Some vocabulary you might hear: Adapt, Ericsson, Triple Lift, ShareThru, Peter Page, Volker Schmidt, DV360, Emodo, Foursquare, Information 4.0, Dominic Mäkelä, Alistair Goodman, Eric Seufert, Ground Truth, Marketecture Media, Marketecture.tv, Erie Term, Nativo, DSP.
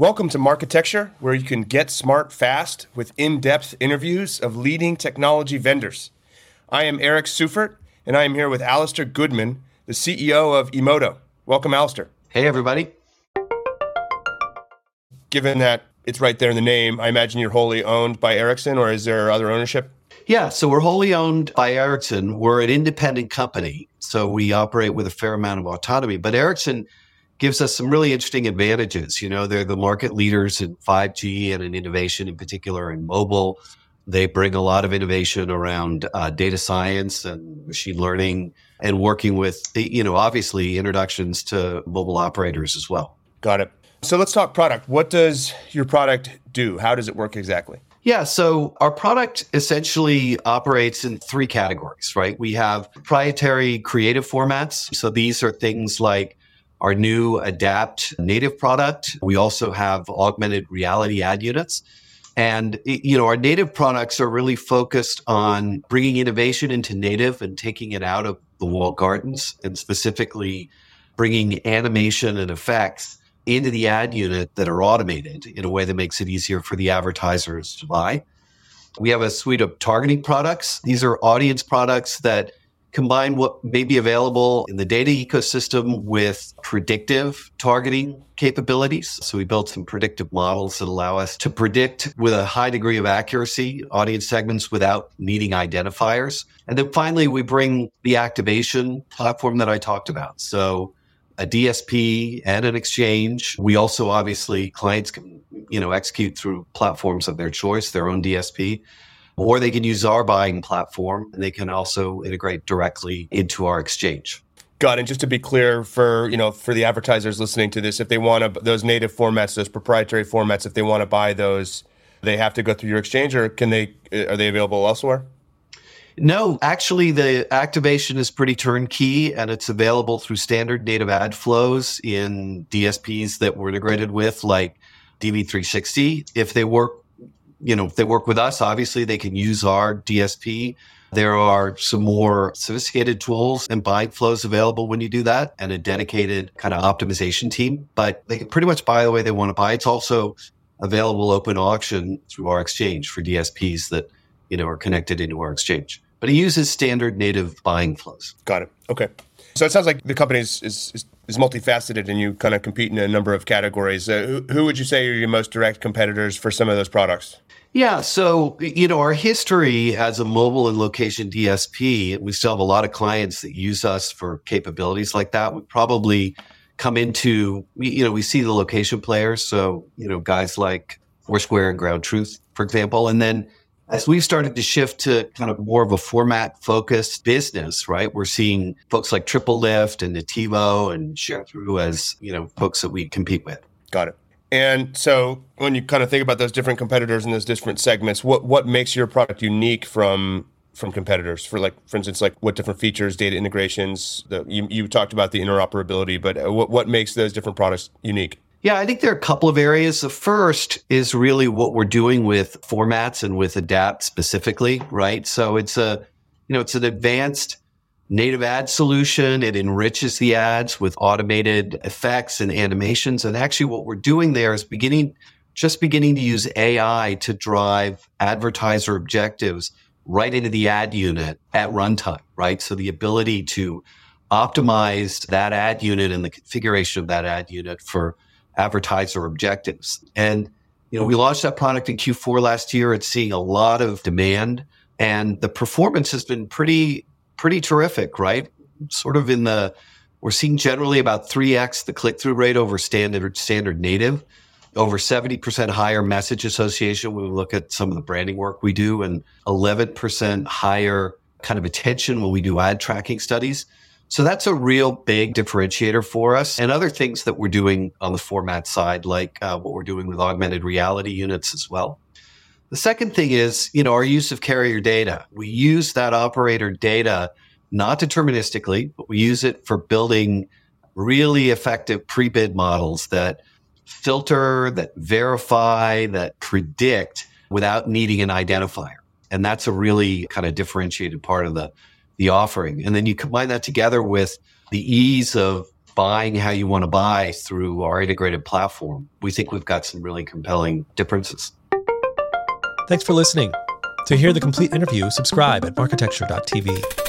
Welcome to Marketecture, where you can get smart fast with in-depth interviews of leading technology vendors. I am Eric Seufert, and I am here with Alistair Goodman, the CEO of Emodo. Welcome, Alistair. Hey, everybody. Given that it's right there in the name, I imagine you're wholly owned by Ericsson, or is there other ownership? Yeah, so we're wholly owned by Ericsson. We're an independent company, so we operate with a fair amount of autonomy. But Ericsson gives us some really interesting advantages. You know, they're the market leaders in 5G and in innovation, in particular in mobile. They bring a lot of innovation around data science and machine learning and working with, you know, obviously introductions to mobile operators as well. Got it. So let's talk product. What does your product do? How does it work exactly? Yeah, so our product essentially operates in three categories, right? We have proprietary creative formats. So these are things like our new Adapt native product. We also have augmented reality ad units. And, you know, our native products are really focused on bringing innovation into native and taking it out of the walled gardens, and specifically bringing animation and effects into the ad unit that are automated in a way that makes it easier for the advertisers to buy. We have a suite of targeting products. These are audience products that combine what may be available in the data ecosystem with predictive targeting capabilities. So we built some predictive models that allow us to predict with a high degree of accuracy audience segments without needing identifiers. And then finally, we bring the activation platform that I talked about. So a DSP and an exchange. We also, obviously, clients can, you know, execute through platforms of their choice, their own DSP, or they can use our buying platform, and they can also integrate directly into our exchange. Got it. And just to be clear for, you know, for the advertisers listening to this, if they want to, those native formats, those proprietary formats, if they want to buy those, they have to go through your exchange, or can they? Are they available elsewhere? No, actually, the activation is pretty turnkey, and it's available through standard native ad flows in DSPs that we're integrated with, like DV360. If they work, you know, if they work with us, obviously they can use our DSP. There are some more sophisticated tools and buying flows available when you do that, and a dedicated kind of optimization team. But they can pretty much buy the way they want to buy. It's also available open auction through our exchange for DSPs that, you know, are connected into our exchange. But it uses standard native buying flows. Got it. Okay. So it sounds like the company is multifaceted, and you kind of compete in a number of categories. Who would you say are your most direct competitors for some of those products? Yeah. So, you know, our history as a mobile and location DSP, we still have a lot of clients that use us for capabilities like that. We probably come into, you know, we see the location players. So, you know, guys like Foursquare and Ground Truth, for example. And then as we've started to shift to kind of more of a format-focused business, right? We're seeing folks like Triple Lift and Nativo and ShareThru as, you know, folks that we compete with. Got it. And so when you kind of think about those different competitors in those different segments, what makes your product unique from competitors? For like, for instance, like what different features, data integrations? You talked about the interoperability, but what makes those different products unique? Yeah, I think there are a couple of areas. The first is really what we're doing with formats and with Adapt specifically, right? So it's a, you know, it's an advanced native ad solution. It enriches the ads with automated effects and animations. And actually what we're doing there is beginning to use AI to drive advertiser objectives right into the ad unit at runtime, right? So the ability to optimize that ad unit and the configuration of that ad unit for advertiser objectives. And, you know, we launched that product in Q4 last year. It's seeing a lot of demand, and the performance has been pretty terrific, right? Sort of we're seeing generally about 3x the click-through rate over standard native, over 70% higher message association when we look at some of the branding work we do, and 11% higher kind of attention when we do ad tracking studies. So that's a real big differentiator for us. And other things that we're doing on the format side, like what we're doing with augmented reality units as well. The second thing is, you know, our use of carrier data. We use that operator data, not deterministically, but we use it for building really effective pre-bid models that filter, that verify, that predict without needing an identifier. And that's a really kind of differentiated part of the offering. And then you combine that together with the ease of buying how you want to buy through our integrated platform, we think we've got some really compelling differences. Thanks for listening. To hear the complete interview, subscribe at Marketecture.tv.